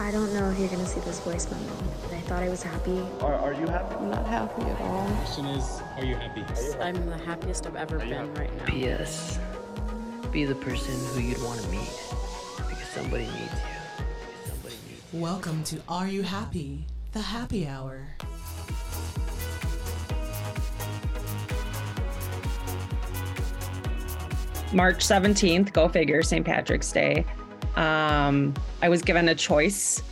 I don't know if you're going to see this voice memo. I thought I was happy. Are you happy? I'm not happy at all. The question is, are you happy? I'm the happiest I've ever been right now. P.S. Be the person who you'd want to meet because somebody needs you. Welcome to Are You Happy? The Happy Hour. March 17th, go figure, St. Patrick's Day. I was given a choice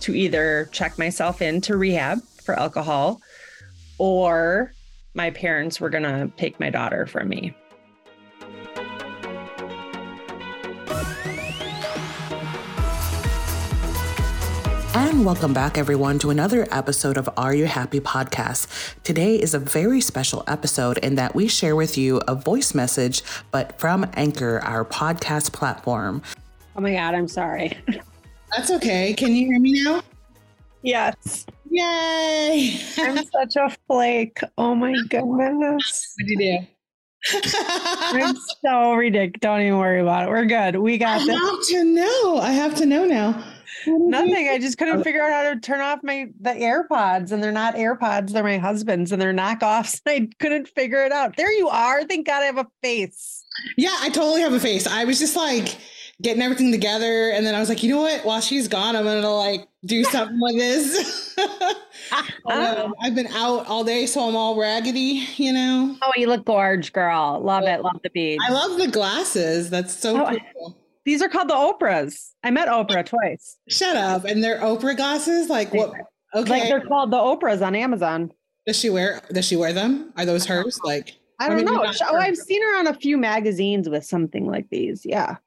to either check myself into rehab for alcohol or my parents were going to take my daughter from me. And welcome back, everyone, to another episode of Are You Happy Podcast. Today is a very special episode in that we share with you a voice message, but from Anchor, our podcast platform. Oh my God, I'm sorry. That's okay. Can you hear me now? Yes. Yay! I'm such a flake. Oh my goodness. What did you do? I'm so ridiculous. Don't even worry about it. We're good. We got this. I have to know now. Nothing. I just couldn't figure out how to turn off the AirPods, and they're not AirPods. They're my husband's, and they're knockoffs. I couldn't figure it out. There you are. Thank God I have a face. Yeah, I totally have a face. I was just like getting everything together, and then I was like, you know what? While she's gone, I'm gonna like do something with this. I've been out all day, so I'm all raggedy, you know. Oh, you look gorgeous, girl. Love it. Love the beads. I love the glasses. That's so cool. These are called the Oprahs. I met Oprah twice. Shut up. And they're Oprah glasses? Like what? Okay. Like they're called the Oprahs on Amazon. Does she wear them? Are those hers? Like I don't know. Oh, I've seen her on a few magazines with something like these. Yeah.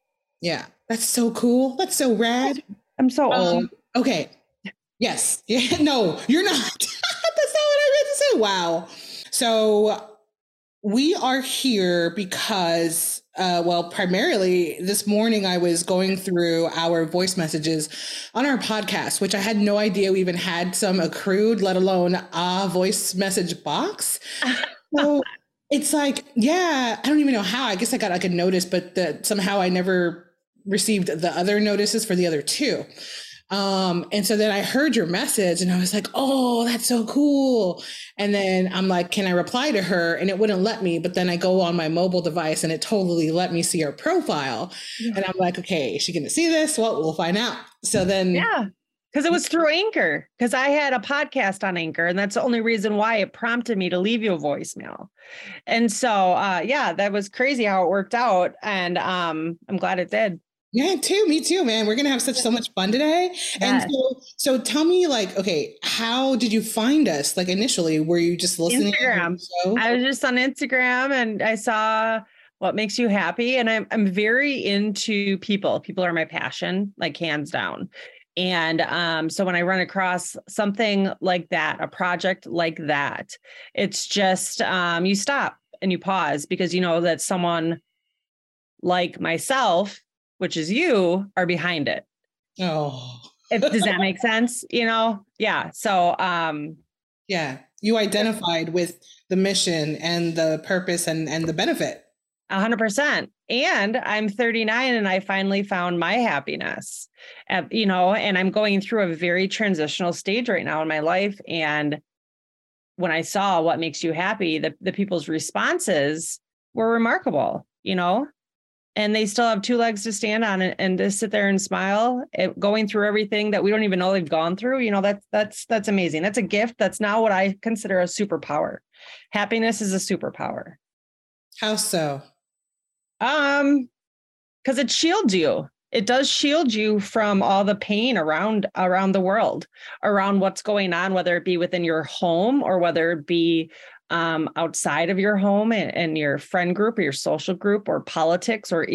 Yeah. That's so cool. That's so rad. I'm so old. Okay. Yes. Yeah. No, you're not. That's not what I meant to say. Wow. So we are here because, primarily this morning I was going through our voice messages on our podcast, which I had no idea we even had some accrued, let alone a voice message box. So it's like, yeah, I don't even know how. I guess I got like a notice, but somehow I never received the other notices for the other two. And so then I heard your message and I was like, oh, that's so cool. And then I'm like, can I reply to her? And it wouldn't let me, but then I go on my mobile device and it totally let me see her profile. Yeah. And I'm like, okay, is she going to see this? Well, we'll find out. So then. Yeah. Cause it was through Anchor. Cause I had a podcast on Anchor and that's the only reason why it prompted me to leave you a voicemail. And so, that was crazy how it worked out. And, I'm glad it did. Yeah, too. Me too, man. We're going to have so much fun today. Yes. And so tell me, like, okay, how did you find us? Like initially, were you just listening? Instagram. I was just on Instagram and I saw what makes you happy. And I'm very into people. People are my passion, like hands down. And so when I run across something like that, a project like that, it's just you stop and you pause because you know that someone like myself, which is you, are behind it. Oh, does that make sense? You know? Yeah. So, yeah, you identified with the mission and the purpose and the benefit. 100%. And I'm 39 and I finally found my happiness, and I'm going through a very transitional stage right now in my life. And when I saw what makes you happy, the people's responses were remarkable, you know? And they still have two legs to stand on and to sit there and smile, going through everything that we don't even know they've gone through. You know, that's amazing. That's a gift. That's now what I consider a superpower. Happiness is a superpower. How so? Because it shields you. It does shield you from all the pain around the world, around what's going on, whether it be within your home or whether it be outside of your home and your friend group or your social group or politics or,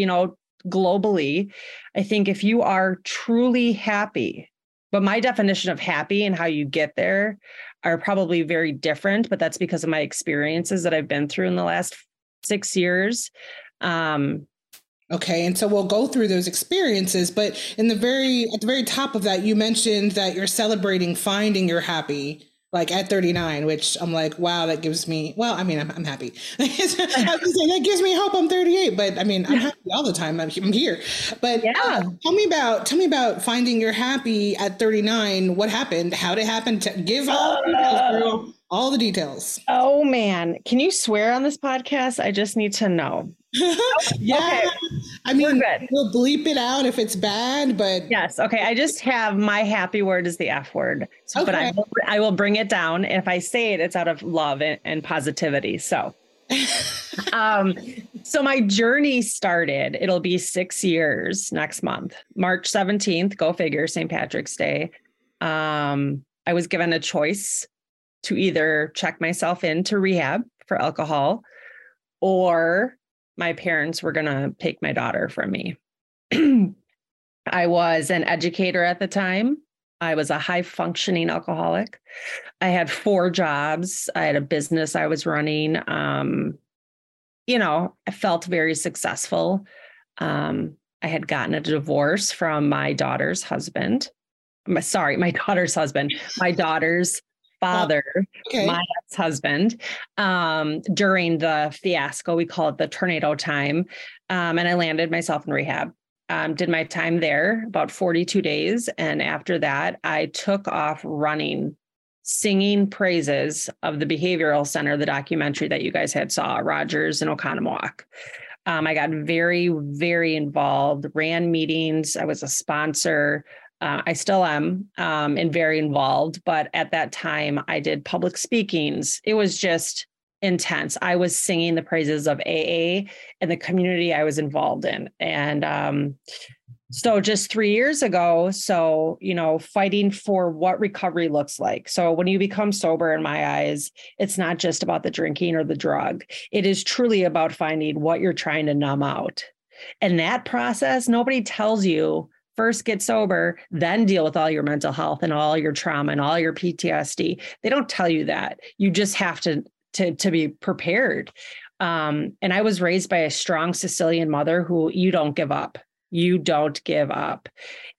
globally. I think if you are truly happy, but my definition of happy and how you get there are probably very different, but that's because of my experiences that I've been through in the last 6 years. Okay. And so we'll go through those experiences, but at the very top of that, you mentioned that you're celebrating finding your happy like at 39, which I'm like, wow, that gives me, well, I mean, I'm happy. I was gonna say, that gives me hope. I'm 38, but I mean, I'm happy all the time. I'm here. But tell me about finding your happy at 39. What happened? How did it happen? Give all the details, girl. All the details. Oh man, can you swear on this podcast? I just need to know. Yeah, okay. I mean, we'll bleep it out if it's bad, but yes, okay. I just have my happy word is the F word, so, okay. But I will bring it down. And if I say it, it's out of love and positivity. So, so my journey started. It'll be 6 years next month, March 17th. Go figure, St. Patrick's Day. I was given a choice to either check myself into rehab for alcohol, or my parents were going to take my daughter from me. I was an educator at the time. I was a high functioning alcoholic. I had 4 jobs. I had a business I was running. I felt very successful. I had gotten a divorce from my daughter's husband. My daughter's husband, my daughter's father, okay. My ex-husband, during the fiasco, we call it the tornado time. And I landed myself in rehab, did my time there about 42 days. And after that, I took off running, singing praises of the behavioral center, the documentary that you guys had saw, Rogers and Oconomowoc. I got very, very involved, ran meetings. I was a sponsor. I still am and very involved, but at that time I did public speakings. It was just intense. I was singing the praises of AA and the community I was involved in. And so just 3 years ago, fighting for what recovery looks like. So when you become sober, in my eyes, it's not just about the drinking or the drug. It is truly about finding what you're trying to numb out. And that process, nobody tells you. First get sober, then deal with all your mental health and all your trauma and all your PTSD. They don't tell you that. You just have to be prepared. And I was raised by a strong Sicilian mother who you don't give up. You don't give up.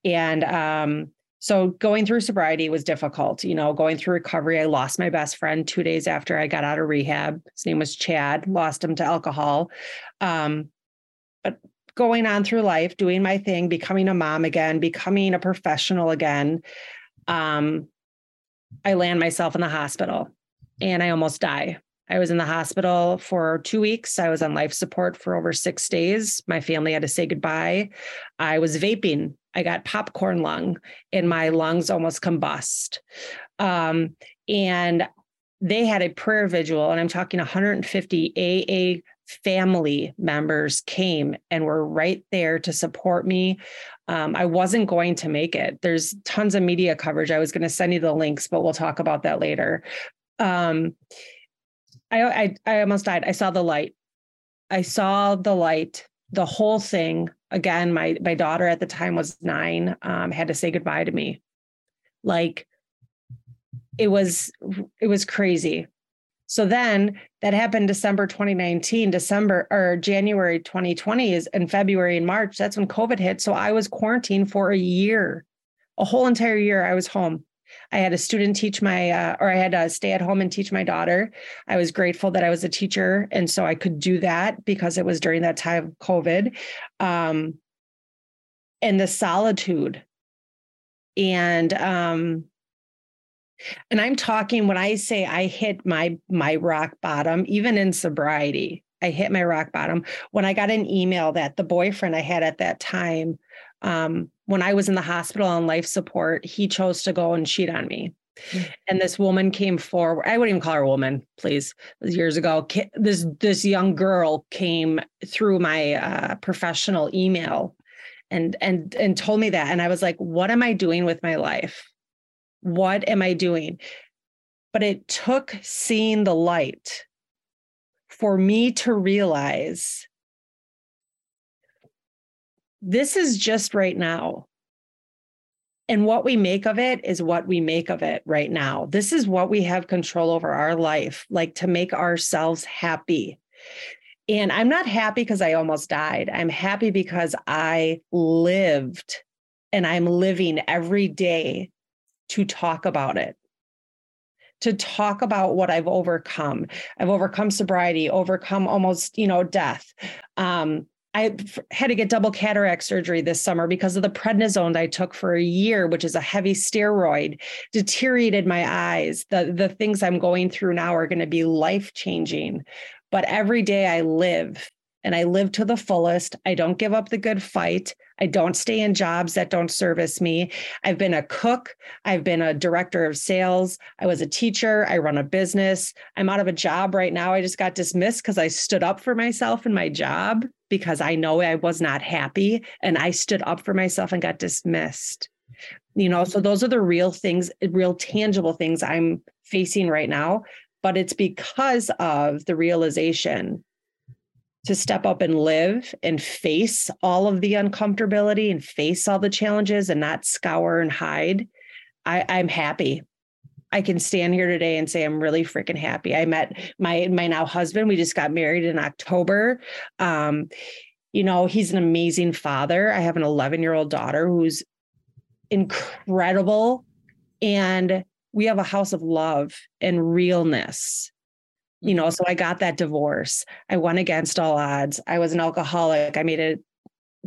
And so going through sobriety was difficult. Going through recovery, I lost my best friend 2 days after I got out of rehab. His name was Chad. Lost him to alcohol. But going on through life, doing my thing, becoming a mom again, becoming a professional again. I land myself in the hospital and I almost die. I was in the hospital for 2 weeks. I was on life support for over 6 days. My family had to say goodbye. I was vaping. I got popcorn lung and my lungs almost combust. And they had a prayer vigil, and I'm talking 150 AA family members came and were right there to support me. I wasn't going to make it. There's tons of media coverage. I was going to send you the links, but we'll talk about that later. I almost died. I saw the light, the whole thing. Again, my daughter at the time was 9, had to say goodbye to me. Like it was crazy. So then that happened December 2019, December or January 2020 is in February and March. That's when COVID hit. So I was quarantined for a year, a whole entire year. I was home. I had a student teach I had to stay at home and teach my daughter. I was grateful that I was a teacher. And so I could do that because it was during that time of COVID. And the solitude and I'm talking when I say I hit my rock bottom, even in sobriety, I hit my rock bottom when I got an email that the boyfriend I had at that time, when I was in the hospital on life support, he chose to go and cheat on me. Mm-hmm. And this woman came forward. I wouldn't even call her a woman, please. It was years ago. This young girl came through my professional email and told me that. And I was like, what am I doing with my life? What am I doing? But it took seeing the light for me to realize this is just right now. And what we make of it is what we make of it right now. This is what we have control over our life, like to make ourselves happy. And I'm not happy because I almost died. I'm happy because I lived and I'm living every day to talk about it, to talk about what I've overcome. I've overcome sobriety, overcome almost, death. I had to get double cataract surgery this summer because of the prednisone that I took for a year, which is a heavy steroid, deteriorated my eyes. The things I'm going through now are going to be life-changing. But every day I live, and I live to the fullest. I don't give up the good fight. I don't stay in jobs that don't service me. I've been a cook. I've been a director of sales. I was a teacher. I run a business. I'm out of a job right now. I just got dismissed because I stood up for myself in my job because I know I was not happy, and I stood up for myself and got dismissed. So those are the real things, real tangible things I'm facing right now, but it's because of the realization to step up and live and face all of the uncomfortability and face all the challenges and not scour and hide. I'm happy. I can stand here today and say, I'm really freaking happy. I met my now husband. We just got married in October. He's an amazing father. I have an 11-year-old daughter who's incredible. And we have a house of love and realness. So I got that divorce. I won against all odds. I was an alcoholic. I made a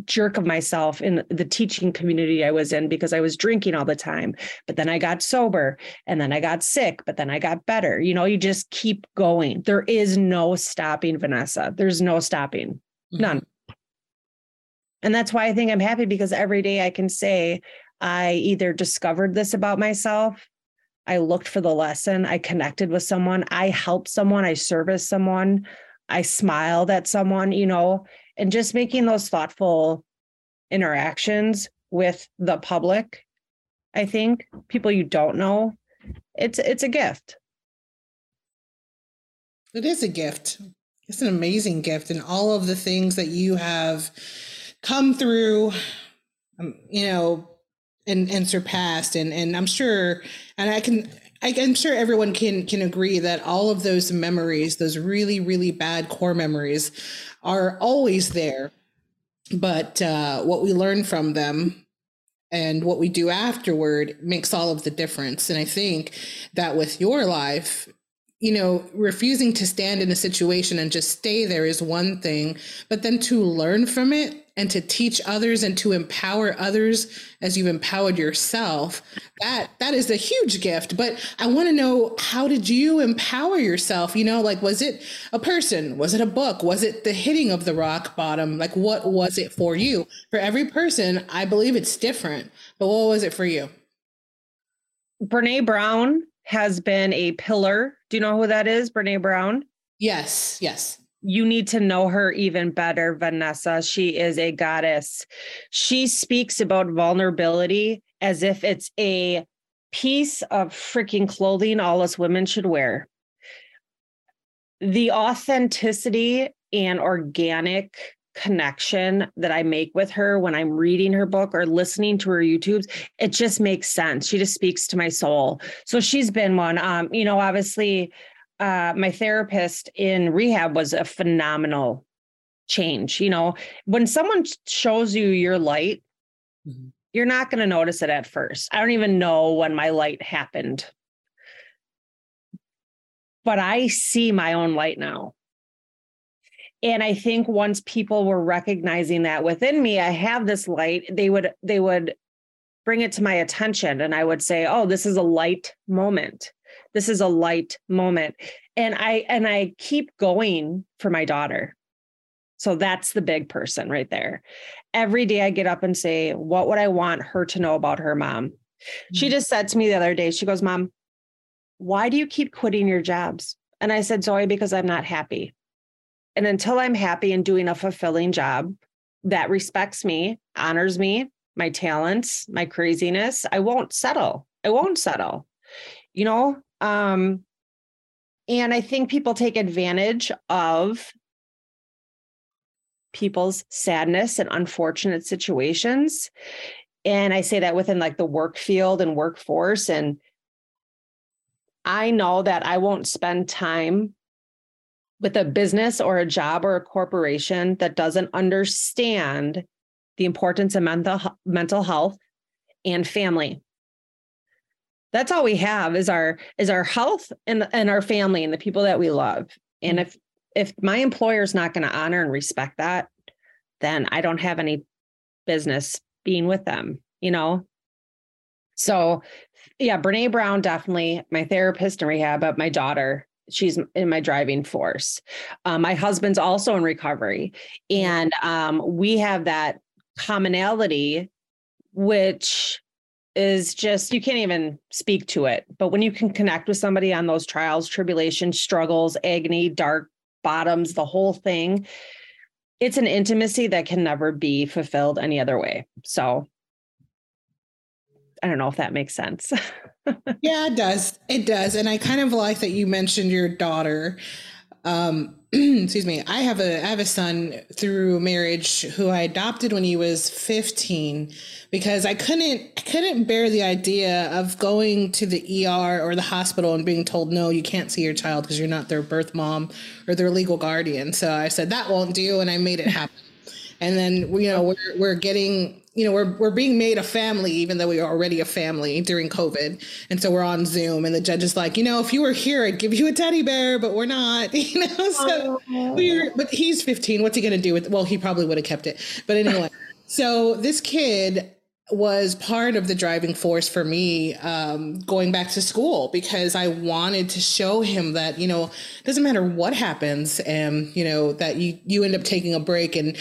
jerk of myself in the teaching community I was in because I was drinking all the time. But then I got sober, and then I got sick, but then I got better. You just keep going. There is no stopping, Vanessa. There's no stopping. None. Mm-hmm. And that's why I think I'm happy, because every day I can say I either discovered this about myself, I looked for the lesson, I connected with someone, I helped someone, I serviced someone, I smiled at someone, and just making those thoughtful interactions with the public, I think, people you don't know, it's a gift. It is a gift. It's an amazing gift. And all of the things that you have come through, and surpassed. And I'm sure, and I'm sure everyone can agree that all of those memories, those really, really bad core memories, are always there. But what we learn from them and what we do afterward makes all of the difference. And I think that with your life, refusing to stand in a situation and just stay there is one thing, but then to learn from it and to teach others and to empower others as you've empowered yourself, that is a huge gift. But I want to know, how did you empower yourself? Was it a person? Was it a book? Was it the hitting of the rock bottom? What was it for you? For every person, I believe it's different, but what was it for you? Brene Brown has been a pillar. Do you know who that is? Brene Brown? Yes. You need to know her even better, Vanessa. She is a goddess. She speaks about vulnerability as if it's a piece of freaking clothing all us women should wear. The authenticity and organic connection that I make with her when I'm reading her book or listening to her YouTubes, it just makes sense. She just speaks to my soul. So she's been one. Obviously, my therapist in rehab was a phenomenal change. When someone shows you your light, mm-hmm. You're not going to notice it at first. I don't even know when my light happened, but I see my own light now. And I think once people were recognizing that within me, I have this light, they would bring it to my attention, and I would say, oh, this is a light moment. This is a light moment. And I keep going for my daughter. So that's the big person right there. Every day I get up and say, what would I want her to know about her mom? Mm-hmm. She just said to me the other day, she goes, Mom, why do you keep quitting your jobs? And I said, Zoe, because I'm not happy. And until I'm happy and doing a fulfilling job that respects me, honors me, my talents, my craziness, I won't settle. And I think people take advantage of people's sadness and unfortunate situations. And I say that within the work field and workforce. And I know that I won't spend time with a business or a job or a corporation that doesn't understand the importance of mental health and family. that's all we have is our health and our family and the people that we love. And if my employer is not going to honor and respect that, then I don't have any business being with them, you know? So yeah, Brene Brown, definitely my therapist in rehab, but my daughter, she's in my driving force. My husband's also in recovery, and we have that commonality, which is just, you can't even speak to it. But when you can connect with somebody on those trials, tribulations, struggles, agony, dark bottoms, the whole thing, it's an intimacy that can never be fulfilled any other way. So I don't know if that makes sense. Yeah, it does. It does. And I kind of like that you mentioned your daughter. Excuse me. I have a son through marriage who I adopted when he was 15 because I couldn't bear the idea of going to the ER or the hospital and being told, no, you can't see your child because you're not their birth mom or their legal guardian. So I said, that won't do. And I made it happen. And then, you know, we're getting, you know, we're being made a family, even though we were already a family during COVID. And so we're on Zoom and the judge is like, you know, if you were here, I'd give you a teddy bear, but we're not, you know, so but he's 15. What's he going to do with, well, he probably would have kept it. But anyway, so this kid was part of the driving force for me going back to school because I wanted to show him that, you know, it doesn't matter what happens and, you know, that you end up taking a break, and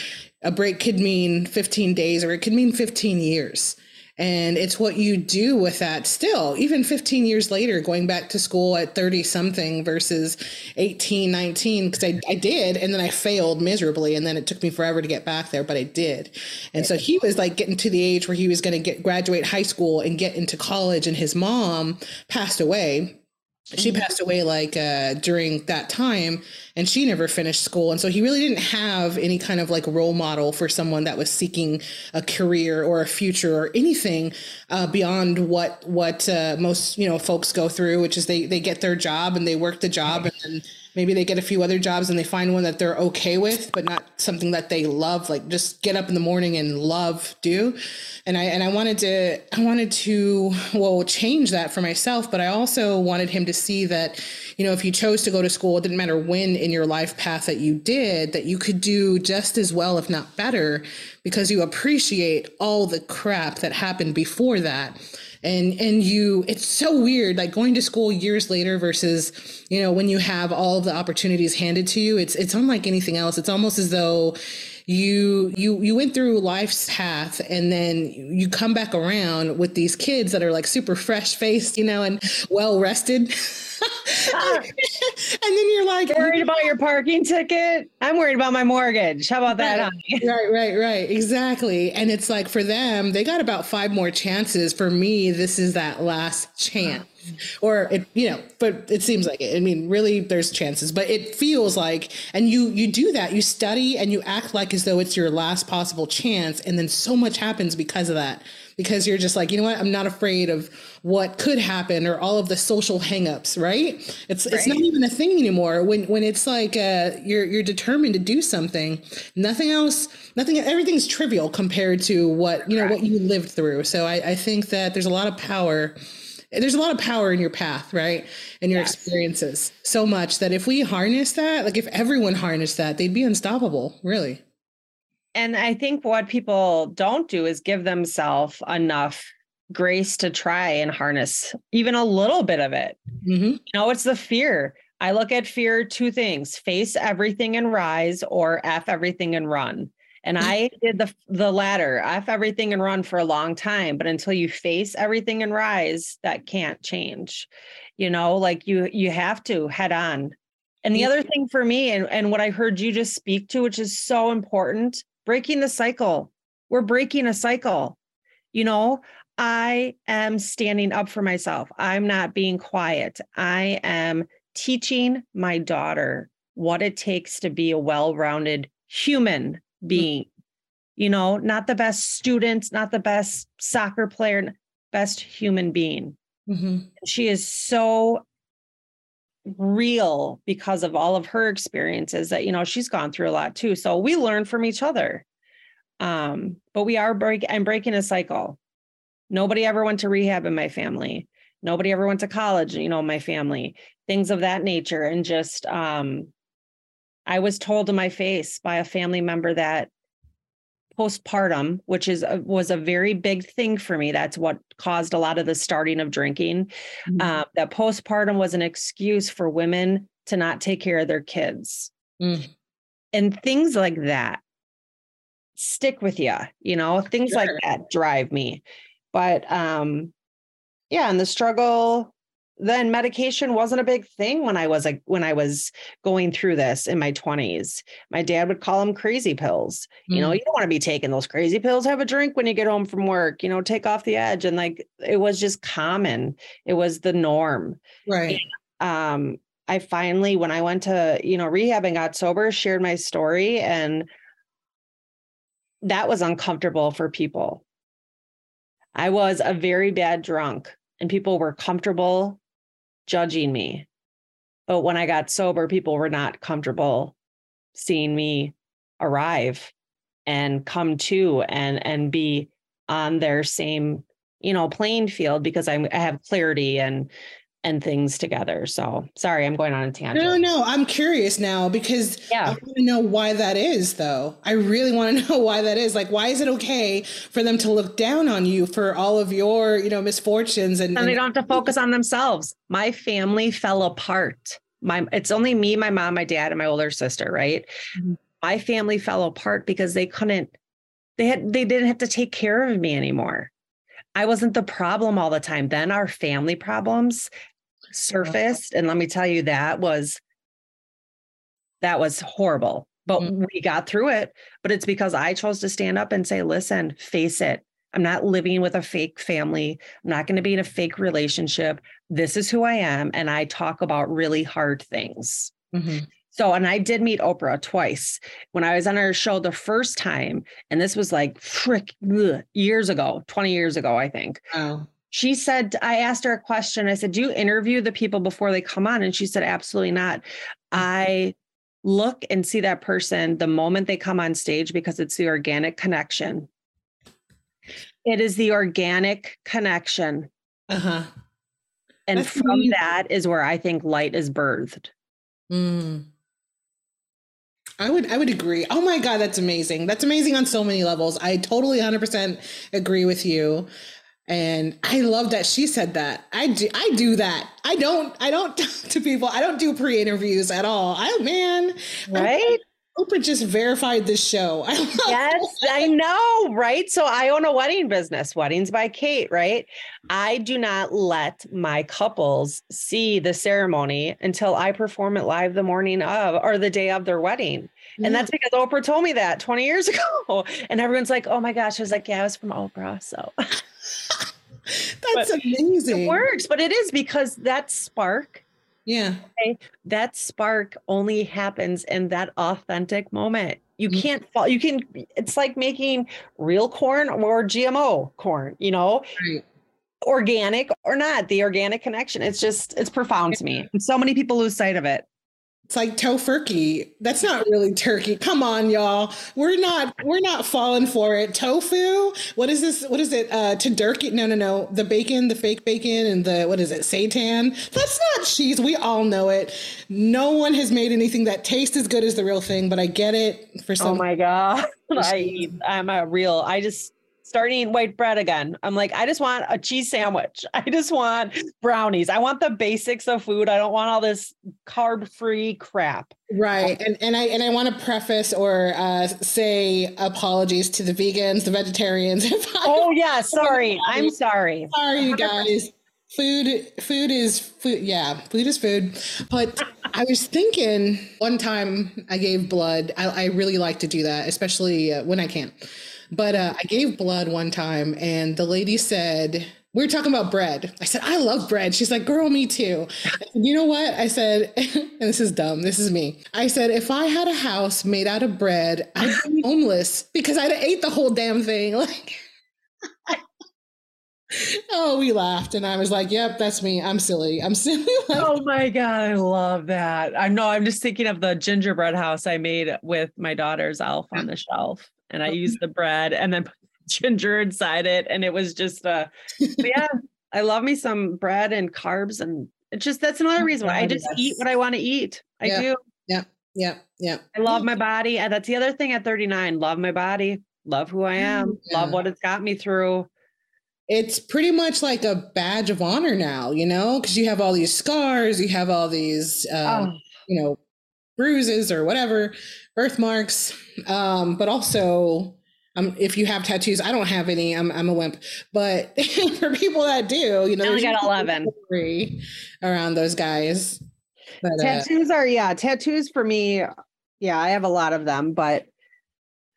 a break could mean 15 days or it could mean 15 years. And it's what you do with that still, even 15 years later, going back to school at 30 something versus 18, 19, because I did. And then I failed miserably. And then it took me forever to get back there, but I did. And so he was like getting to the age where he was going to graduate high school and get into college. And his mom passed away. She passed away like during that time, and she never finished school. And so he really didn't have any kind of like role model for someone that was seeking a career or a future or anything beyond what most, you know, folks go through, which is they get their job and they work the job, and then maybe they get a few other jobs and they find one that they're okay with, but not something that they love, like just get up in the morning and love do. And I wanted to change that for myself. But I also wanted him to see that, you know, if you chose to go to school, it didn't matter when in your life path that you did, that you could do just as well, if not better, because you appreciate all the crap that happened before that. And it's so weird, like going to school years later versus, you know, when you have all of the opportunities handed to you, it's unlike anything else. It's almost as though you went through life's path and then you come back around with these kids that are like super fresh faced, you know, and well rested. And then you're like, worried about your parking ticket? I'm worried about my mortgage. How about that? Right. Exactly. And it's like for them, they got about 5 more chances. For me, this is that last chance. Or it, you know, but it seems like it. I mean, really, there's chances, but it feels like, and you do that, you study and you act like as though it's your last possible chance. And then so much happens because of that, because you're just like, you know what, I'm not afraid of what could happen or all of the social hangups, right? It's not even a thing anymore. When it's like you're determined to do something, nothing else, everything's trivial compared to what, you know, what you lived through. So I think that there's a lot of power. There's a lot of power in your path, right? And your experiences, so much that if we harness that, like if everyone harnessed that, they'd be unstoppable, really. And I think what people don't do is give themselves enough grace to try and harness even a little bit of it. Mm-hmm. You know, it's the fear. I look at fear, 2 things, face everything and rise, or F everything and run. And I did the latter. I've everything and run for a long time, but until you face everything and rise, that can't change. You know, like you have to head on. And the other thing for me, and what I heard you just speak to, which is so important, breaking the cycle. We're breaking a cycle. You know, I am standing up for myself. I'm not being quiet. I am teaching my daughter what it takes to be a well-rounded human being, you know, not the best student, not the best soccer player, best human being. Mm-hmm. She is so real because of all of her experiences that, you know, she's gone through a lot too. So we learn from each other. But I'm breaking a cycle. Nobody ever went to rehab in my family. Nobody ever went to college, you know, my family, things of that nature. And just, I was told to my face by a family member that postpartum, which was a very big thing for me. That's what caused a lot of the starting of drinking. Mm-hmm. That postpartum was an excuse for women to not take care of their kids. Mm. And things like that stick with you, you know, things sure. like that drive me. But yeah, and the struggle, then medication wasn't a big thing when I was like, when I was going through this in my 20s. My dad would call them crazy pills. Mm. You know, you don't want to be taking those crazy pills. Have a drink when you get home from work, you know, take off the edge. And like, it was just common. It was the norm. Right. And, I finally, when I went to, you know, rehab and got sober, shared my story, and that was uncomfortable for people. I was a very bad drunk and people were comfortable judging me. But when I got sober, people were not comfortable seeing me arrive and come to and be on their same, you know, playing field, because I have clarity and things together. So sorry, I'm going on a tangent. No, I'm curious now, because yeah. I want to know why that is though. I really want to know why that is. Like, why is it okay for them to look down on you for all of your, you know, misfortunes? And they don't have to focus on themselves. My family fell apart. It's only me, my mom, my dad, and my older sister, right? Mm-hmm. My family fell apart because they didn't have to take care of me anymore. I wasn't the problem all the time. Then our family problems surfaced. And let me tell you, that was horrible, but mm-hmm. we got through it. But it's because I chose to stand up and say, listen, face it. I'm not living with a fake family. I'm not going to be in a fake relationship. This is who I am. And I talk about really hard things. Mm-hmm. So, and I did meet Oprah twice when I was on her show the first time. And this was like years ago, 20 years ago, I think. Wow. She said, I asked her a question. I said, do you interview the people before they come on? And she said, absolutely not. I look and see that person the moment they come on stage, because it's the organic connection. It is the organic connection. Uh-huh. And that's from amazing. That is where I think light is birthed. Mm. I would agree. Oh my God, that's amazing. That's amazing on so many levels. I totally 100% agree with you. And I love that she said that. I do that. I don't talk to people. I don't do pre-interviews at all. Right? Oprah just verified this show. Yes, I know, right? So I own a wedding business, Weddings by Kate, right? I do not let my couples see the ceremony until I perform it live the morning of or the day of their wedding. And that's because Oprah told me that 20 years ago. And everyone's like, oh my gosh. I was like, yeah, I was from Oprah, so... That's amazing. It works, but it is because that spark. Yeah. Okay, that spark only happens in that authentic moment. You can't fall. It's like making real corn or GMO corn, you know, right. Organic or not, the organic connection. It's profound to me. And so many people lose sight of it. It's like tofurkey. That's not really turkey. Come on, y'all. We're not falling for it. Tofu. What is this? What is it? Tadurkey? No. The bacon, the fake bacon, and the, what is it? Seitan. That's not cheese. We all know it. No one has made anything that tastes as good as the real thing, but I get it for some. Oh my God. I just starting eating white bread again. I'm like, I just want a cheese sandwich. I just want brownies. I want the basics of food. I don't want all this carb-free crap. Right. And I want to preface or say apologies to the vegans, the vegetarians. Oh yeah. Sorry. I'm sorry. Sorry, you guys. Food is food. Yeah, food is food. But I was thinking one time I gave blood. I really like to do that, especially when I can. But I gave blood one time and the lady said, we were talking about bread. I said, I love bread. She's like, girl, me too. Said, you know what? I said, and this is dumb. This is me. I said, if I had a house made out of bread, I'd be homeless because I'd have ate the whole damn thing. Like, oh, we laughed. And I was like, yep, that's me. I'm silly. Like, oh my God. I love that. I know. I'm just thinking of the gingerbread house I made with my daughter's elf on the shelf. And I used the bread and then put ginger inside it. And it was just, yeah, I love me some bread and carbs, and it's just, that's another reason why I just eat what I want to eat. I do. Yeah. Yeah. Yeah. I love my body. And that's the other thing at 39, love my body, love who I am, love what it's got me through. It's pretty much like a badge of honor now, you know, because you have all these scars, you have all these, you know, bruises or whatever, birthmarks. But also, if you have tattoos, I don't have any, I'm a wimp, but for people that do, you know, I only got 11 around those guys. But, tattoos for me. Yeah. I have a lot of them, but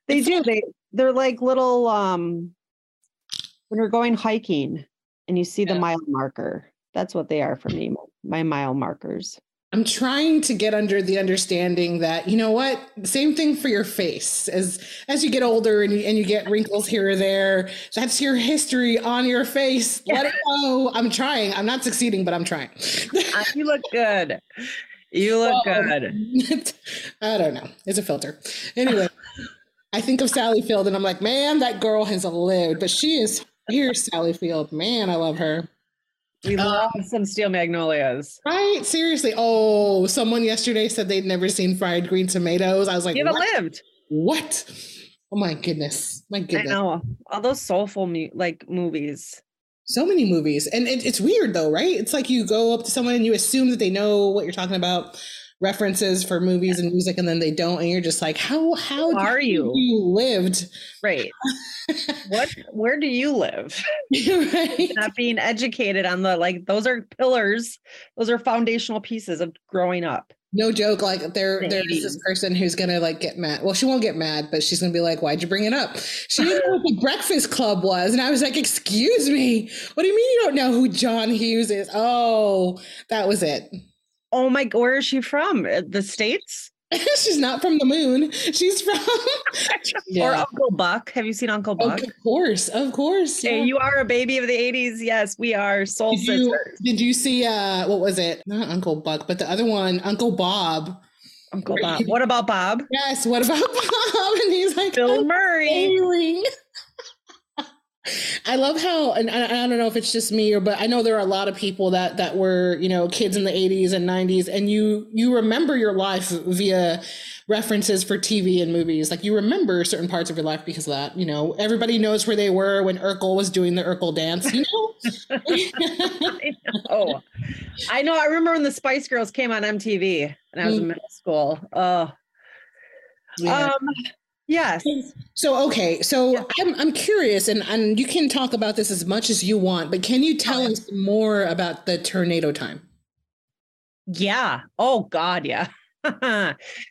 they're like little, when you're going hiking and you see the mile marker, that's what they are for me. My mile markers. I'm trying to get under the understanding that, you know what, same thing for your face as you get older and you get wrinkles here or there, that's your history on your face. Yeah. Let it go. I'm trying. I'm not succeeding, but I'm trying. You look good. You look good. I don't know. It's a filter. Anyway, I think of Sally Field and I'm like, man, that girl has lived, but she is here. Sally Field, man, I love her. We love some Steel Magnolias. Right? Seriously. Oh, someone yesterday said they'd never seen fried green tomatoes. I was like, what? Oh my goodness. I know. All those soulful movies. So many movies. And it's weird though, right? It's like you go up to someone and you assume that they know what you're talking about, references for movies and music, and then they don't. And you're just like, how are you lived? Right. Where do you live? Right? Not being educated on those are pillars. Those are foundational pieces of growing up. No joke. Like there's this person who's going to get mad. Well, she won't get mad, but she's going to be like, why'd you bring it up? She didn't know what the Breakfast Club was. And I was like, excuse me, what do you mean you don't know who John Hughes is? Oh, that was it. Oh my, where is she from? The States? She's not from the moon. She's from or Uncle Buck. Have you seen Uncle Buck? Of course. Of course. Yeah. Hey, you are a baby of the 80s. Yes, we are soul sisters. Did you see what was it? Not Uncle Buck, but the other one, Uncle Bob. Uncle Bob. What about Bob? Yes, what about Bob? And he's like Bill Murray. I love how, and I don't know if it's just me but I know there are a lot of people that were, you know, kids in the 80s and 90s, and you remember your life via references for TV and movies. Like you remember certain parts of your life because of that, you know, everybody knows where they were when Urkel was doing the Urkel dance, you know? I know. I remember when the Spice Girls came on MTV and I was in middle school. Yes. So, okay. So I'm curious, and you can talk about this as much as you want, but can you tell us more about the tornado time? Yeah. Oh God. Yeah.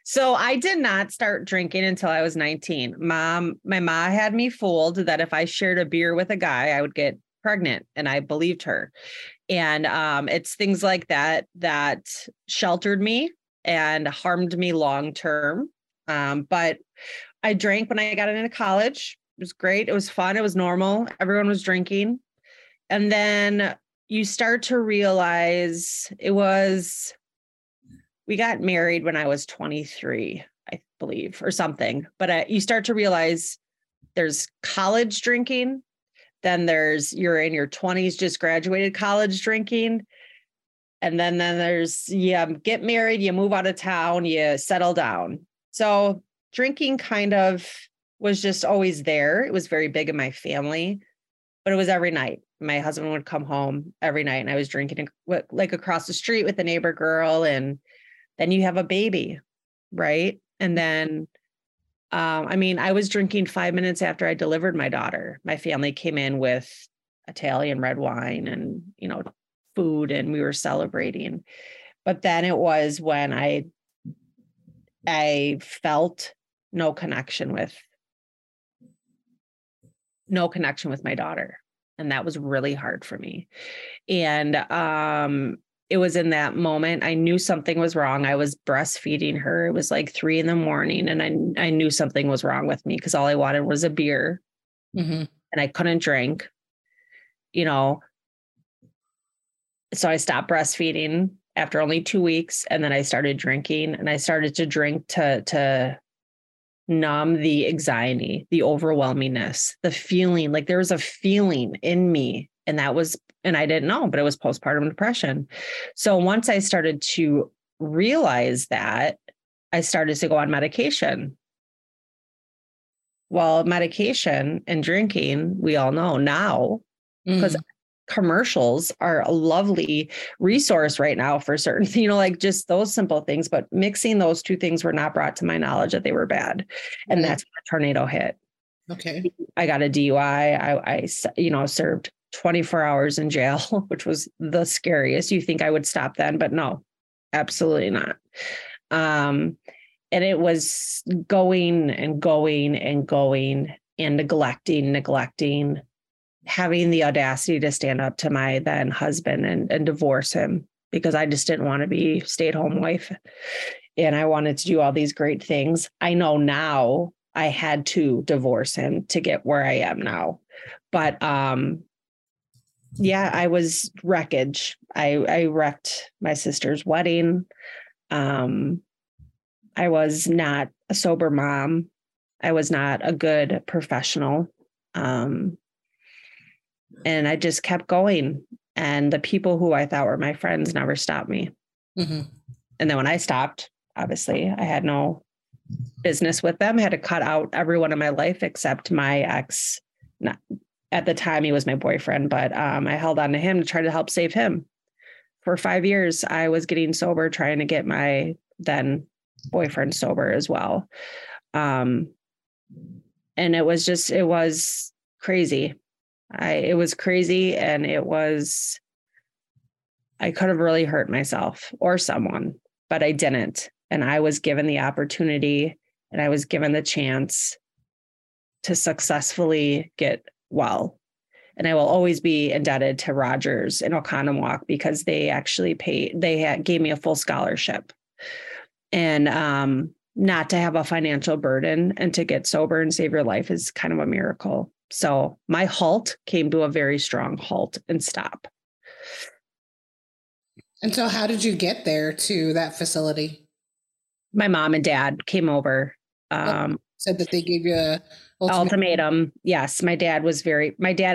So I did not start drinking until I was 19. My ma had me fooled that if I shared a beer with a guy, I would get pregnant, and I believed her. And it's things like that sheltered me and harmed me long-term. But I drank when I got into college. It was great. It was fun. It was normal. Everyone was drinking. And then you start to realize we got married when I was 23, I believe, or something. But you start to realize there's college drinking. Then you're in your 20s, just graduated college drinking. And then there's, get married, you move out of town, you settle down. So drinking kind of was just always there. It was very big in my family, but it was every night. My husband would come home every night and I was drinking like across the street with the neighbor girl. And then you have a baby, right? And then, I was drinking 5 minutes after I delivered my daughter. My family came in with Italian red wine and, you know, food, and we were celebrating. But then it was when I felt no connection with my daughter. And that was really hard for me. And it was in that moment, I knew something was wrong. I was breastfeeding her. It was like 3 a.m. and I knew something was wrong with me because all I wanted was a beer and I couldn't drink, you know? So I stopped breastfeeding after only 2 weeks. And then I started drinking, and I started to drink to numb the anxiety, the overwhelmingness, the feeling, like there was a feeling in me. And that was And I didn't know, but it was postpartum depression. So once I started to realize that, I started to go on medication. Well, medication and drinking, we all know now, because commercials are a lovely resource right now for certain, like just those simple things, but mixing those two things were not brought to my knowledge that they were bad. And that's when the tornado hit. Okay. I got a DUI. I served 24 hours in jail, which was the scariest. You think I would stop then, but no, absolutely not. And it was going and neglecting, having the audacity to stand up to my then husband and divorce him, because I just didn't want to be stay-at-home wife. And I wanted to do all these great things. I know now I had to divorce him to get where I am now. But I was wreckage. I wrecked my sister's wedding. I was not a sober mom. I was not a good professional. And I just kept going. And the people who I thought were my friends never stopped me. Mm-hmm. And then when I stopped, obviously, I had no business with them. I had to cut out everyone in my life except my ex. Not, at the time, he was my boyfriend, but I held on to him to try to help save him. For 5 years, I was getting sober, trying to get my then boyfriend sober as well. And it was crazy. It was crazy, and I could have really hurt myself or someone, but I didn't. And I was given the opportunity, and I was given the chance to successfully get well. And I will always be indebted to Rogers and Oconomowoc, because they actually gave me a full scholarship, and not to have a financial burden and to get sober and save your life is kind of a miracle. So my halt came to a very strong halt and stop. And so how did you get there to that facility? My mom and dad came over. Said that they gave you an ultimatum. Yes. My dad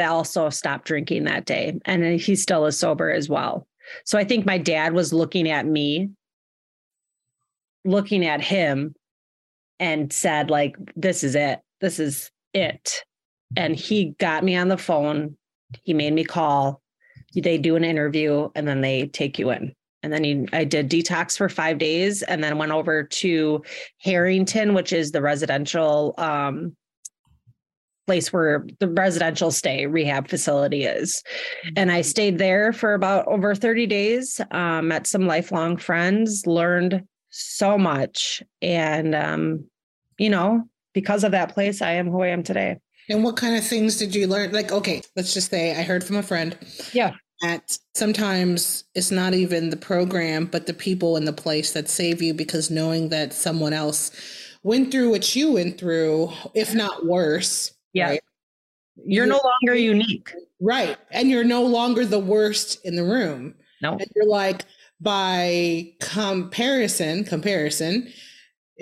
also stopped drinking that day, and he still is sober as well. So I think my dad was looking at me, looking at him, and said, like, this is it. This is it. And he got me on the phone. He made me call. They do an interview, and then they take you in. And then I did detox for 5 days, and then went over to Harrington, which is the residential place where the residential stay rehab facility is. And I stayed there for about over 30 days, met some lifelong friends, learned so much. And, because of that place, I am who I am today. And what kind of things did you learn? Like, okay, let's just say I heard from a friend. Yeah. That sometimes it's not even the program, but the people in the place that save you, because knowing that someone else went through what you went through, if not worse. Yeah. Right? You're no longer unique. Right. And you're no longer the worst in the room. No. And you're like, by comparison,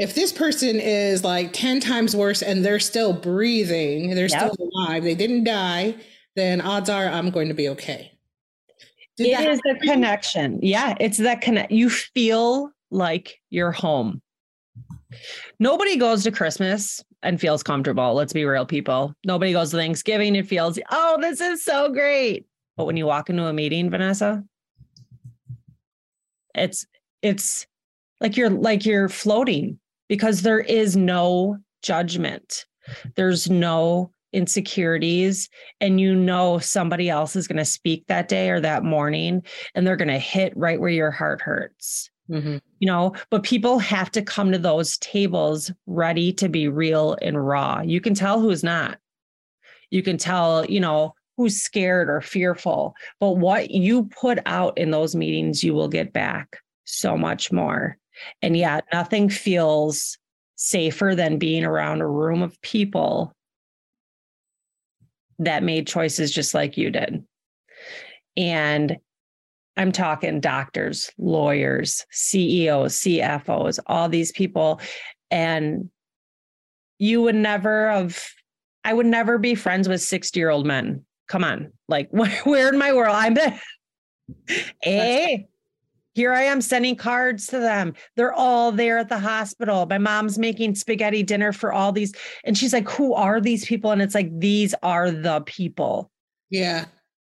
if this person is like 10 times worse and they're still breathing, they're still alive, they didn't die, then odds are I'm going to be okay. It is the connection. Yeah, it's that connect. You feel like you're home. Nobody goes to Christmas and feels comfortable. Let's be real, people. Nobody goes to Thanksgiving and feels, oh, this is so great. But when you walk into a meeting, Vanessa, it's like you're floating, because there is no judgment. There's no insecurities. And somebody else is going to speak that day or that morning, and they're going to hit right where your heart hurts. Mm-hmm. But people have to come to those tables ready to be real and raw. You can tell who's not. You can tell, who's scared or fearful. But what you put out in those meetings, you will get back so much more. And yet nothing feels safer than being around a room of people that made choices just like you did. And I'm talking doctors, lawyers, CEOs, CFOs, all these people. And I would never be friends with 60-year-old men. come on, like where in my world? Here I am sending cards to them. They're all there at the hospital. My mom's making spaghetti dinner for all these. And she's like, who are these people? And it's like, these are the people. Yeah.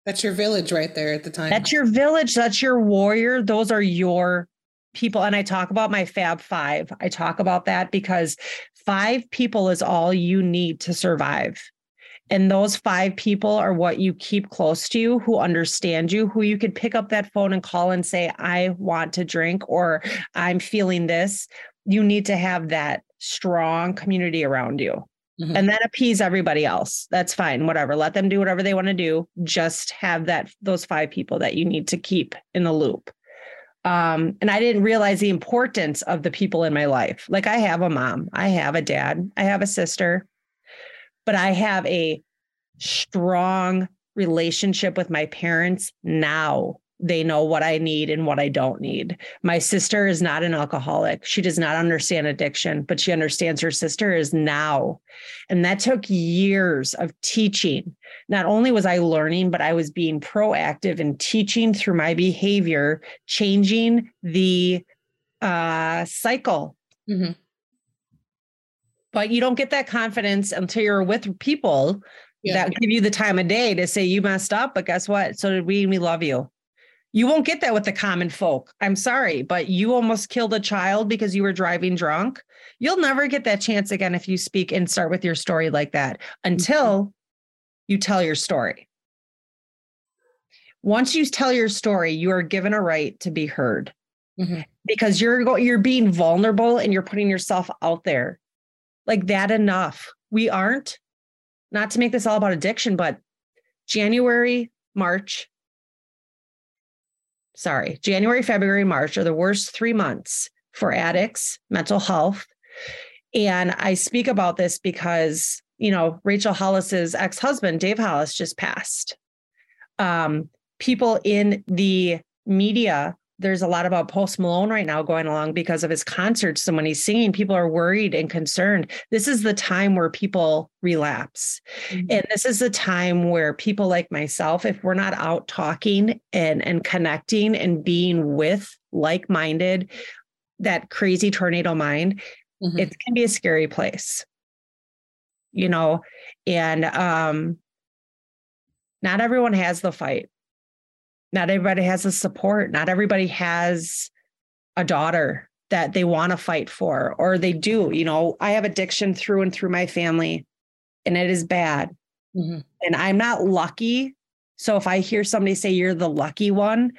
That's your village right there at the time. That's your village. That's your warrior. Those are your people. And I talk about my Fab Five. I talk about that because five people is all you need to survive. And those five people are what you keep close to you, who understand you, who you could pick up that phone and call and say, I want to drink, or I'm feeling this. You need to have that strong community around you. Mm-hmm. And that appease everybody else. That's fine. Whatever. Let them do whatever they want to do. Just have that, those five people that you need to keep in the loop. And I didn't realize the importance of the people in my life. Like I have a mom, I have a dad, I have a sister. But I have a strong relationship with my parents now. They know what I need and what I don't need. My sister is not an alcoholic. She does not understand addiction, but she understands her sister is now. And that took years of teaching. Not only was I learning, but I was being proactive and teaching through my behavior, changing the cycle. Mm-hmm. But you don't get that confidence until you're with people that give you the time of day to say you messed up, but guess what? So did we, and we love you. You won't get that with the common folk. I'm sorry, but you almost killed a child because you were driving drunk. You'll never get that chance again if you speak and start with your story like that until you tell your story. Once you tell your story, you are given a right to be heard because you're being vulnerable and you're putting yourself out there. Like that enough. We aren't, not to make this all about addiction, but January, February, March are the worst 3 months for addicts, mental health. And I speak about this because, you know, Rachel Hollis's ex-husband, Dave Hollis, just passed. People in the media, there's a lot about Post Malone right now going along because of his concerts. And when he's singing, people are worried and concerned. This is the time where people relapse. Mm-hmm. And this is the time where people like myself, if we're not out talking and connecting and being with like-minded, that crazy tornado mind, it can be a scary place, you know, and not everyone has the fight. Not everybody has the support. Not everybody has a daughter that they want to fight for, or they do. You know, I have addiction through and through my family, and it is bad. Mm-hmm. And I'm not lucky. So if I hear somebody say you're the lucky one,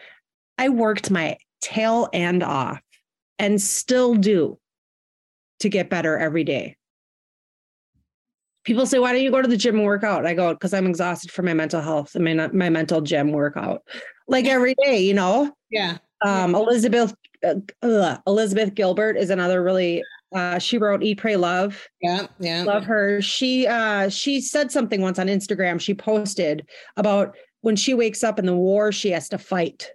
I worked my tail end off and still do to get better every day. People say, why don't you go to the gym and work out? I go, because I'm exhausted from my mental health and my mental gym workout. Like every day, you know? Yeah. Elizabeth Gilbert is another really, she wrote Eat, Pray, Love. Yeah, yeah. Love her. She said something once on Instagram. She posted about when she wakes up in the war, she has to fight.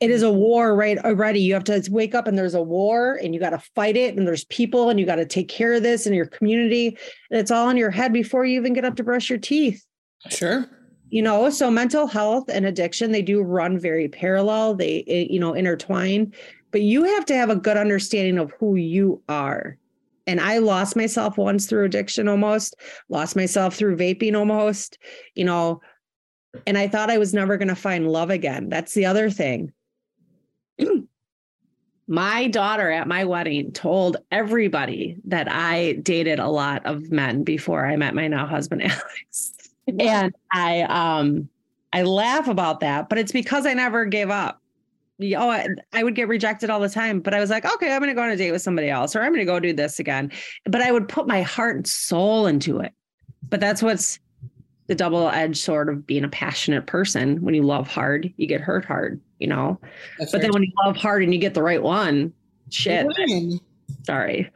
It is a war, right? Already. You have to wake up and there's a war and you got to fight it. And there's people and you got to take care of this and your community. And it's all in your head before you even get up to brush your teeth. Sure. You know, so mental health and addiction, they do run very parallel. They, you know, intertwine, but you have to have a good understanding of who you are. And I lost myself once through addiction, almost lost myself through vaping, almost, you know, and I thought I was never going to find love again. That's the other thing. My daughter at my wedding told everybody that I dated a lot of men before I met my now husband, Alex. And I laugh about that, but it's because I never gave up. You know, I would get rejected all the time, but I was like, okay, I'm going to go on a date with somebody else, or I'm going to go do this again. But I would put my heart and soul into it. But that's what's the double-edged sword of being a passionate person. When you love hard, you get hurt hard, you know, then when you love hard and you get the right one, shit. Sorry.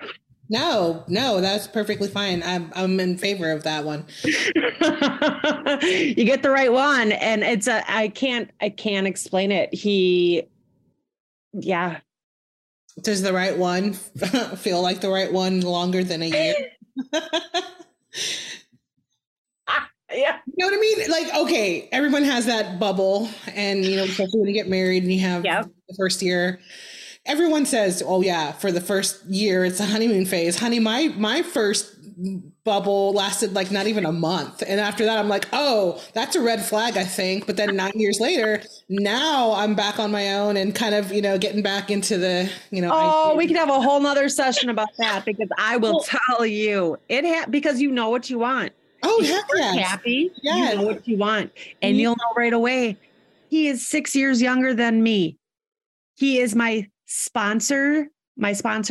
No, that's perfectly fine. I'm in favor of that one. You get the right one. And it's I can't explain it. Does the right one feel like the right one longer than a year? Yeah. You know what I mean? Like, okay, everyone has that bubble, and, you know, especially when you get married and you have the first year, everyone says, oh yeah, for the first year, it's a honeymoon phase. Honey, my first bubble lasted like not even a month. And after that, I'm like, oh, that's a red flag, I think. But then 9 years later, now I'm back on my own and kind of, you know, getting back into the, you know. Oh, we could have a whole nother session about that, because I will tell you because you know what you want. Oh, yeah. Happy. Yes. You know what you want. And you'll know right away. He is 6 years younger than me. He is my sponsor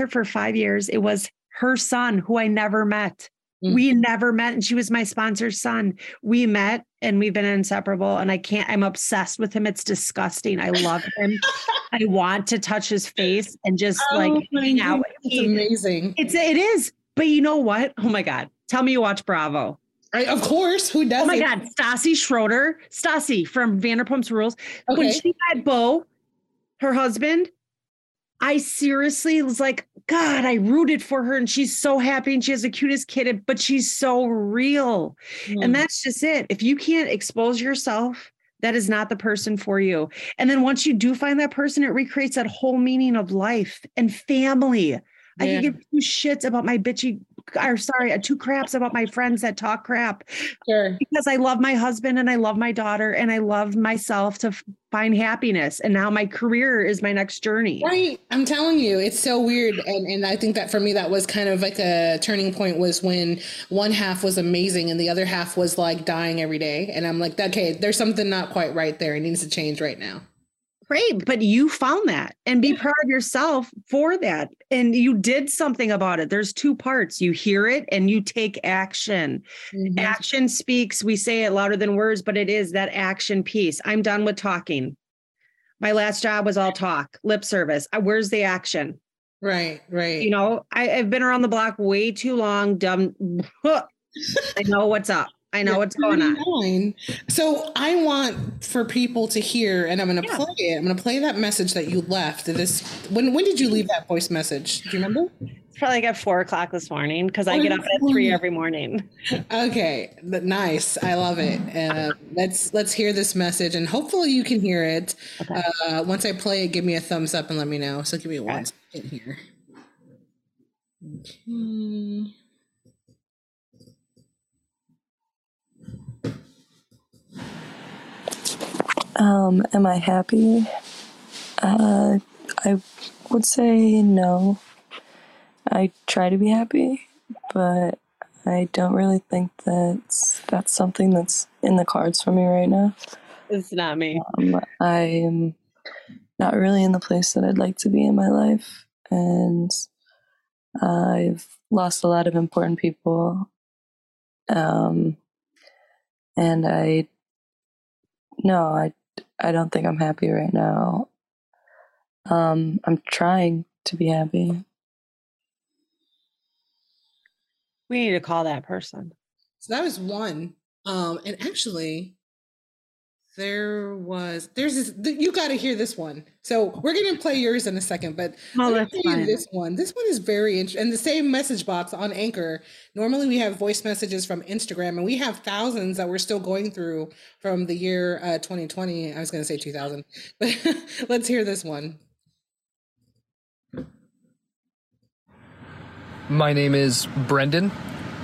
for 5 years. It was her son, who I never met. Mm-hmm. We never met. And she was my sponsor's son. We met and we've been inseparable. And I'm obsessed with him. It's disgusting. I love him. I want to touch his face and just hang out. It's amazing. It is. But you know what? Oh my God. Tell me you watch Bravo. Of course. Who doesn't? Oh my God. Stassi Schroeder. Stassi from Vanderpump Rules. Okay. When she had Bo, her husband, I seriously was like, God, I rooted for her, and she's so happy, and she has the cutest kid, but she's so real. Mm. And that's just it. If you can't expose yourself, that is not the person for you. And then once you do find that person, it recreates that whole meaning of life and family. Yeah. I can give two shits about my bitchy, or sorry, two craps about my friends that talk crap. Sure. Because I love my husband and I love my daughter and I love myself to find happiness. And now my career is my next journey. Right. I'm telling you, it's so weird. And I think that for me, that was kind of like a turning point, was when one half was amazing and the other half was like dying every day. And I'm like, okay, there's something not quite right there. It needs to change right now. Great. But you found that, and be proud of yourself for that. And you did something about it. There's two parts. You hear it and you take action. Mm-hmm. Action speaks. We say it louder than words, but it is that action piece. I'm done with talking. My last job was all talk, lip service. Where's the action? Right. Right. You know, I've been around the block way too long. Dumb. I know what's up. I know what's going on. So I want for people to hear, and I'm going to play it. I'm going to play that message that you left. When did you leave that voice message? Do you remember? It's probably like at 4:00 this morning, because I get up at 3 every morning. Okay. Nice. I love it. Let's hear this message, and hopefully you can hear it. Okay. Once I play it, give me a thumbs up and let me know. So give me one second here. Okay. Am I happy? I would say no. I try to be happy, but I don't really think that's something that's in the cards for me right now. It's not me. I'm not really in the place that I'd like to be in my life, and I've lost a lot of important people, and I don't think I'm happy right now. I'm trying to be happy. We need to call that person. So that was one. And actually, you got to hear this one. So we're going to play yours in a second, but this one is very interesting. And the same message box on Anchor. Normally we have voice messages from Instagram, and we have thousands that we're still going through from the year 2020. I was going to say 2000, but let's hear this one. My name is Brendan.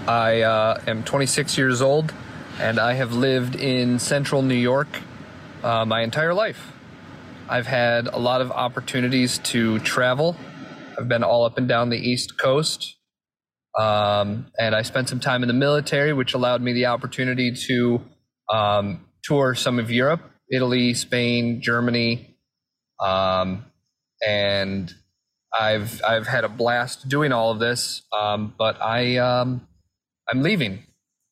I am 26 years old. And I have lived in central New York my entire life. I've had a lot of opportunities to travel. I've been all up and down the East Coast. And I spent some time in the military, which allowed me the opportunity to tour some of Europe, Italy, Spain, Germany. And I've had a blast doing all of this, but I'm leaving.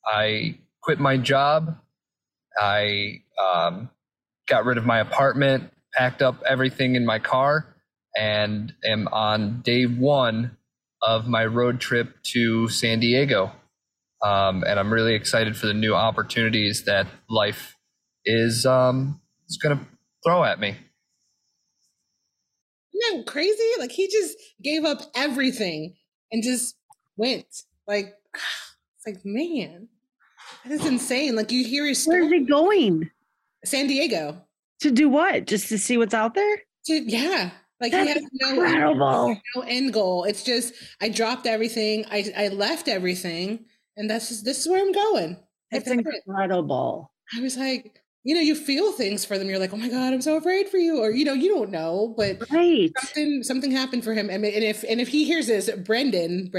I quit my job. I got rid of my apartment, packed up everything in my car, and am on day one of my road trip to San Diego. And I'm really excited for the new opportunities that life is going to throw at me. Isn't that crazy? Like, he just gave up everything and just went. Like, it's like, man. That's insane. Like, you hear your story. Where's he going? San Diego. To do what? Just to see what's out there? Yeah. Like, that's he has no end goal. It's just, I dropped everything. I left everything. And that's just, this is where I'm going. That's incredible. I was like, you know, you feel things for them. You're like, oh my God, I'm so afraid for you. Or, you know, you don't know, but right. something happened for him. I mean, and if he hears this, Brendan,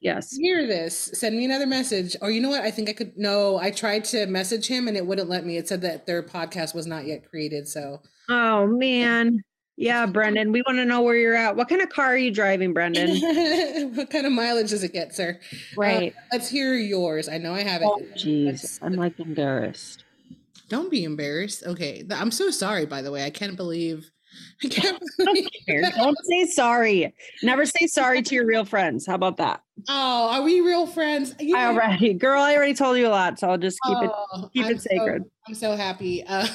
yes. Hear this, send me another message. Or you know what? I think I could, no, I tried to message him and it wouldn't let me. It said that their podcast was not yet created. So. Oh man. Yeah. Brendan, we want to know where you're at. What kind of car are you driving, Brendan? What kind of mileage does it get, sir? Right. Let's hear yours. I know I have it. Oh, geez. I'm like embarrassed. Don't be embarrassed. Okay. I'm so sorry, by the way. I can't believe. Don't say sorry. Never say sorry to your real friends. How about that? Oh, are we real friends? Yeah. I already told you a lot. So I'll just keep it sacred. I'm so happy. I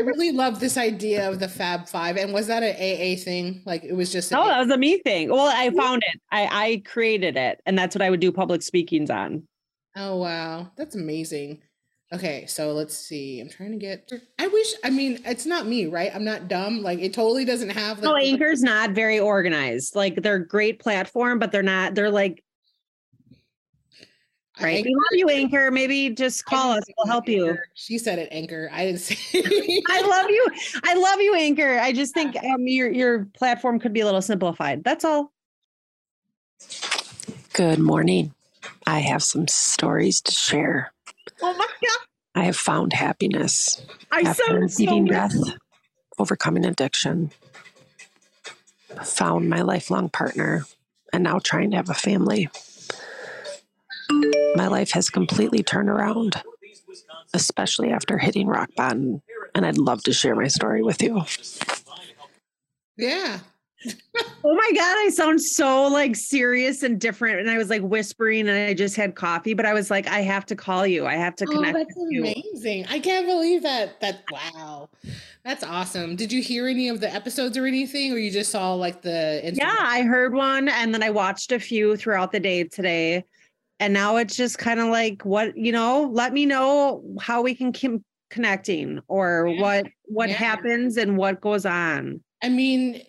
really love this idea of the Fab Five. And was that an AA thing? Like it was just. No, that was a me thing. Well, I found it. I created it. And that's what I would do public speakings on. Oh, wow. That's amazing. Okay, so let's see. I'm trying to get. It's not me, right? I'm not dumb. Like it totally doesn't have. Like, no, Anchor's not very organized. Like they're a great platform, but they're not. They're like. Right, Anchor. We love you, Anchor. Maybe just call us. We'll help you. She said it, Anchor. I didn't say. It. I love you, Anchor. I just think your platform could be a little simplified. That's all. Good morning. I have some stories to share. Oh my God. I have found happiness after beating death, overcoming addiction, found my lifelong partner, and now trying to have a family. My life has completely turned around, especially after hitting rock bottom, and I'd love to share my story with you. Yeah. Oh my God, I sound so like serious and different. And I was like whispering and I just had coffee, but I was like, I have to call you. I have to connect. Oh, that's amazing. I can't believe that. Wow. That's awesome. Did you hear any of the episodes or anything? Or you just saw like the. Instagram? Yeah, I heard one. And then I watched a few throughout the day today. And now it's just kind of like, what, you know, let me know how we can keep connecting or what happens and what goes on. I mean,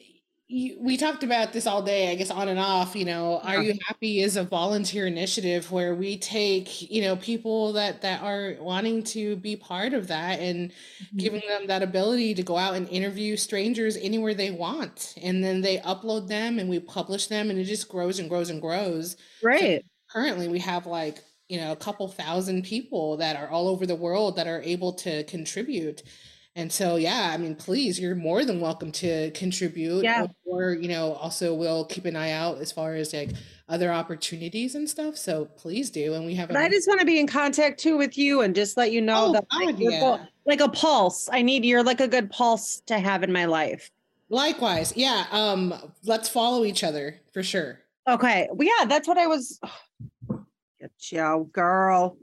we talked about this all day, I guess, on and off, you know, Are You Happy is a volunteer initiative where we take, you know, people that are wanting to be part of that and giving them that ability to go out and interview strangers anywhere they want. And then they upload them and we publish them and it just grows and grows and grows. Right. So currently we have like, you know, a couple thousand people that are all over the world that are able to contribute. And so, yeah, I mean, please, you're more than welcome to contribute. Yeah. Or, you know, also we'll keep an eye out as far as like other opportunities and stuff. So please do. And we have. I just want to be in contact too with you and just let you know that like a pulse. I need you're like a good pulse to have in my life. Likewise. Yeah. Let's follow each other for sure. Okay. Well, yeah, that's what I was. Get you, girl.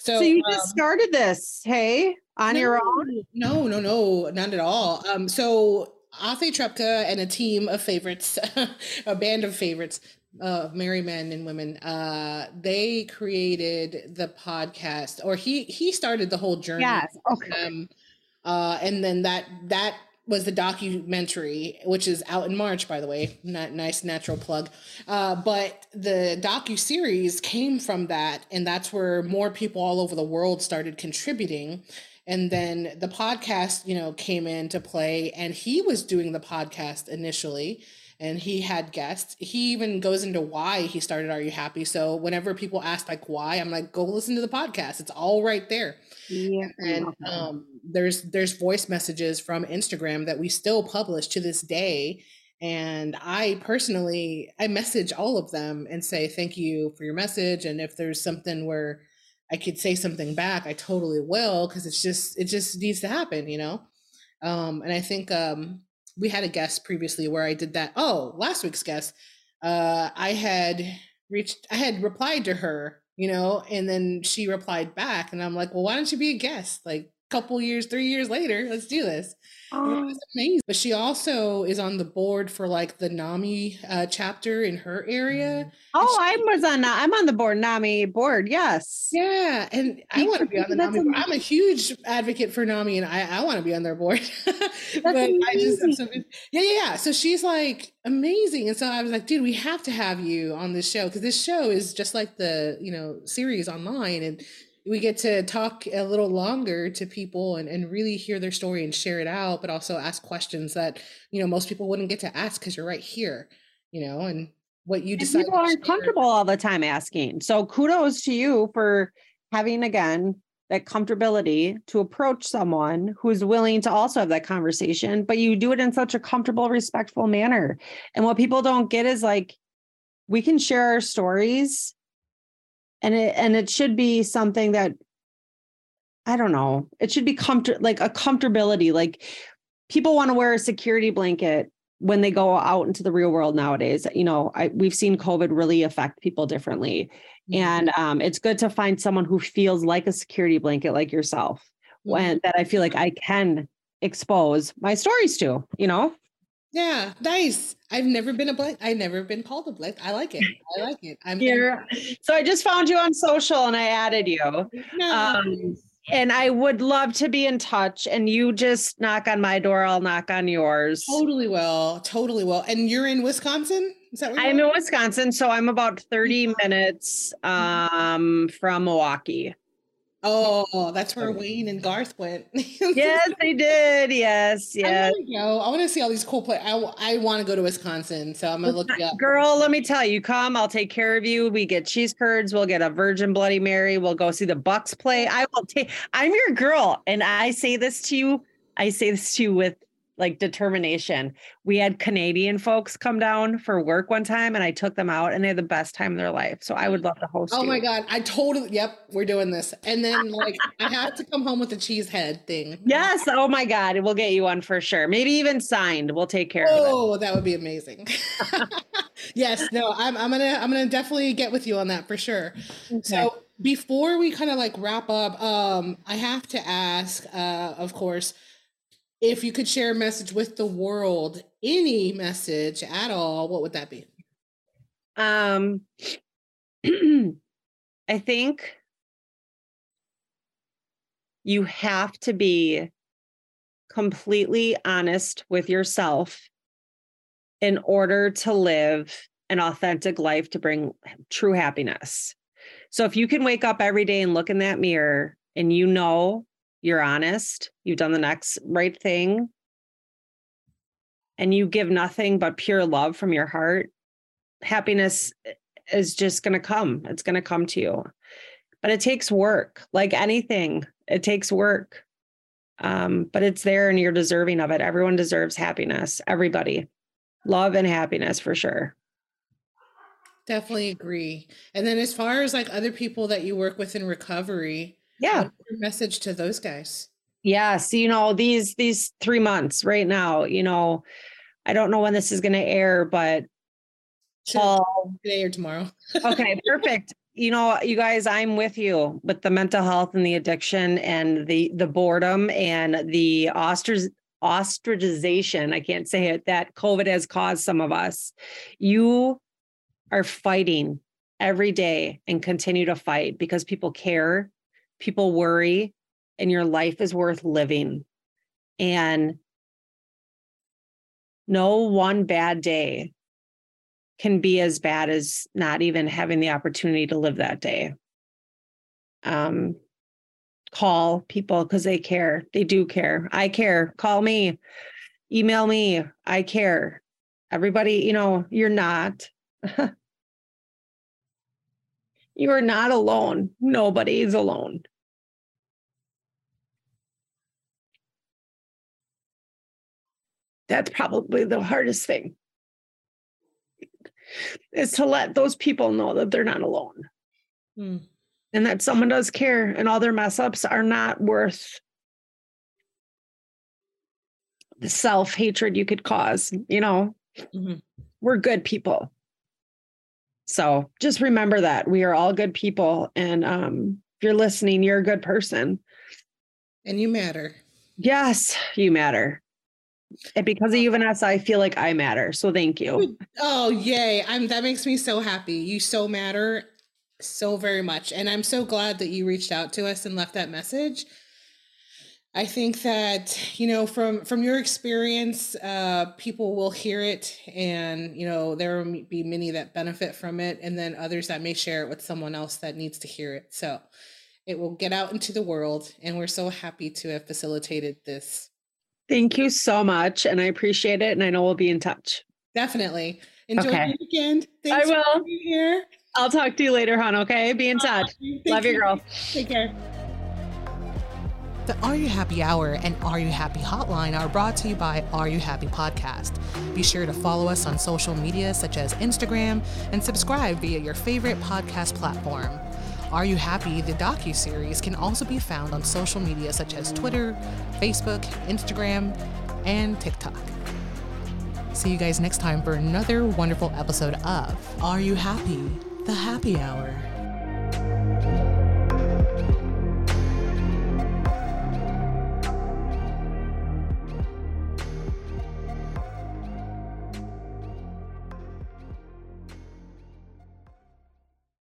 So you just started this, hey, on your own? No, not at all. So Afei Trepka and a team of favorites, a band of favorites, merry men and women, they created the podcast, or he started the whole journey. Yes, okay. And then that was the documentary, which is out in March, by the way, not nice natural plug. But the docuseries came from that. And that's where more people all over the world started contributing. And then the podcast, you know, came into play and he was doing the podcast initially and he had guests. He even goes into why he started Are You Happy? So whenever people ask like why, I'm like, go listen to the podcast. It's all right there. Yeah. And, there's voice messages from Instagram that we still publish to this day. And I personally, I message all of them and say, thank you for your message. And if there's something where I could say something back, I totally will. Cause it just needs to happen, you know? And I think, we had a guest previously where I did that. Oh, last week's guest, I had replied to her, you know, and then she replied back and I'm like, well, why don't you be a guest? Like, couple years, 3 years later, let's do this. It was amazing. But she also is on the board for like the NAMI chapter in her area. Oh, I'm on the board, NAMI board. Yes. Yeah. And I want to be on the NAMI board. I'm a huge advocate for NAMI and I want to be on their board. But amazing. Yeah. So she's like amazing. And so I was like, dude, we have to have you on this show because this show is just like the, you know, series online, and we get to talk a little longer to people and really hear their story and share it out, but also ask questions that, you know, most people wouldn't get to ask because you're right here, you know, and what you decide. People aren't comfortable all the time asking. So kudos to you for having, again, that comfortability to approach someone who's willing to also have that conversation, but you do it in such a comfortable, respectful manner. And what people don't get is like, we can share our stories. And it should be something that, I don't know, it should be comfortability. Like people want to wear a security blanket when they go out into the real world nowadays. You know, we've seen COVID really affect people differently. Mm-hmm. And it's good to find someone who feels like a security blanket, like yourself, mm-hmm. that I feel like I can expose my stories to, you know? Yeah. Nice. I've never been called a blank. I like it. I'm here. So I just found you on social and I added you. Nice. And I would love to be in touch, and you just knock on my door. I'll knock on yours. Totally will. And you're in Wisconsin? Is that what I'm in Wisconsin. So I'm about 30 minutes from Milwaukee. Oh, that's where Wayne and Garth went. Yes, they did. Yes. I want to see all these cool places. I want to go to Wisconsin, so I'm going to look you up. Girl, let me tell you, come. I'll take care of you. We get cheese curds. We'll get a Virgin Bloody Mary. We'll go see the Bucks play. I'm your girl, and I say this to you. I say this to you with like determination. We had Canadian folks come down for work one time and I took them out and they had the best time of their life. So I would love to host you. Oh my God. Yep. We're doing this. And then like, I have to come home with the cheese head thing. Yes. Oh my God. We'll get you one for sure. Maybe even signed. We'll take care of it. Oh, that would be amazing. Yes. No, I'm going to definitely get with you on that for sure. Okay. So before we kind of like wrap up, I have to ask, of course, if you could share a message with the world, any message at all, what would that be? I think you have to be completely honest with yourself in order to live an authentic life to bring true happiness. So if you can wake up every day and look in that mirror and you know you're honest, you've done the next right thing, and you give nothing but pure love from your heart, happiness is just going to come. It's going to come to you. But it takes work. Like anything, it takes work. But it's there and you're deserving of it. Everyone deserves happiness. Everybody. Love and happiness for sure. Definitely agree. And then as far as like other people that you work with in recovery, yeah. What's your message to those guys? Yes. You know, these 3 months right now, you know, I don't know when this is going to air, but today or tomorrow. Okay, perfect. You know, you guys, I'm with you with the mental health and the addiction and the boredom and the ostracization. I can't say it, that COVID has caused some of us. You are fighting every day and continue to fight because people care. People worry, and your life is worth living. And no one bad day can be as bad as not even having the opportunity to live that day. Call people because they care. They do care. I care. Call me, email me. I care. Everybody, you know, you're not. You are not alone. Nobody is alone. That's probably the hardest thing, is to let those people know that they're not alone and that someone does care, and all their mess ups are not worth the self-hatred you could cause. You know, We're good people. So just remember that we are all good people. And if you're listening, you're a good person. And you matter. Yes, you matter. And because of you, Vanessa, I feel like I matter. So thank you. Oh, yay. That makes me so happy. You so matter so very much. And I'm so glad that you reached out to us and left that message. I think that, you know, from your experience, people will hear it and, you know, there will be many that benefit from it and then others that may share it with someone else that needs to hear it. So it will get out into the world. And we're so happy to have facilitated this. Thank you so much. And I appreciate it. And I know we'll be in touch. Definitely. Enjoy your weekend. Thanks for being here. I'll talk to you later, hon. Okay. Be in touch. Love you, girl. Take care. The Are You Happy Hour and Are You Happy Hotline are brought to you by Are You Happy Podcast. Be sure to follow us on social media such as Instagram and subscribe via your favorite podcast platform. Are You Happy? The docuseries can also be found on social media such as Twitter, Facebook, Instagram, and TikTok. See you guys next time for another wonderful episode of Are You Happy? The Happy Hour.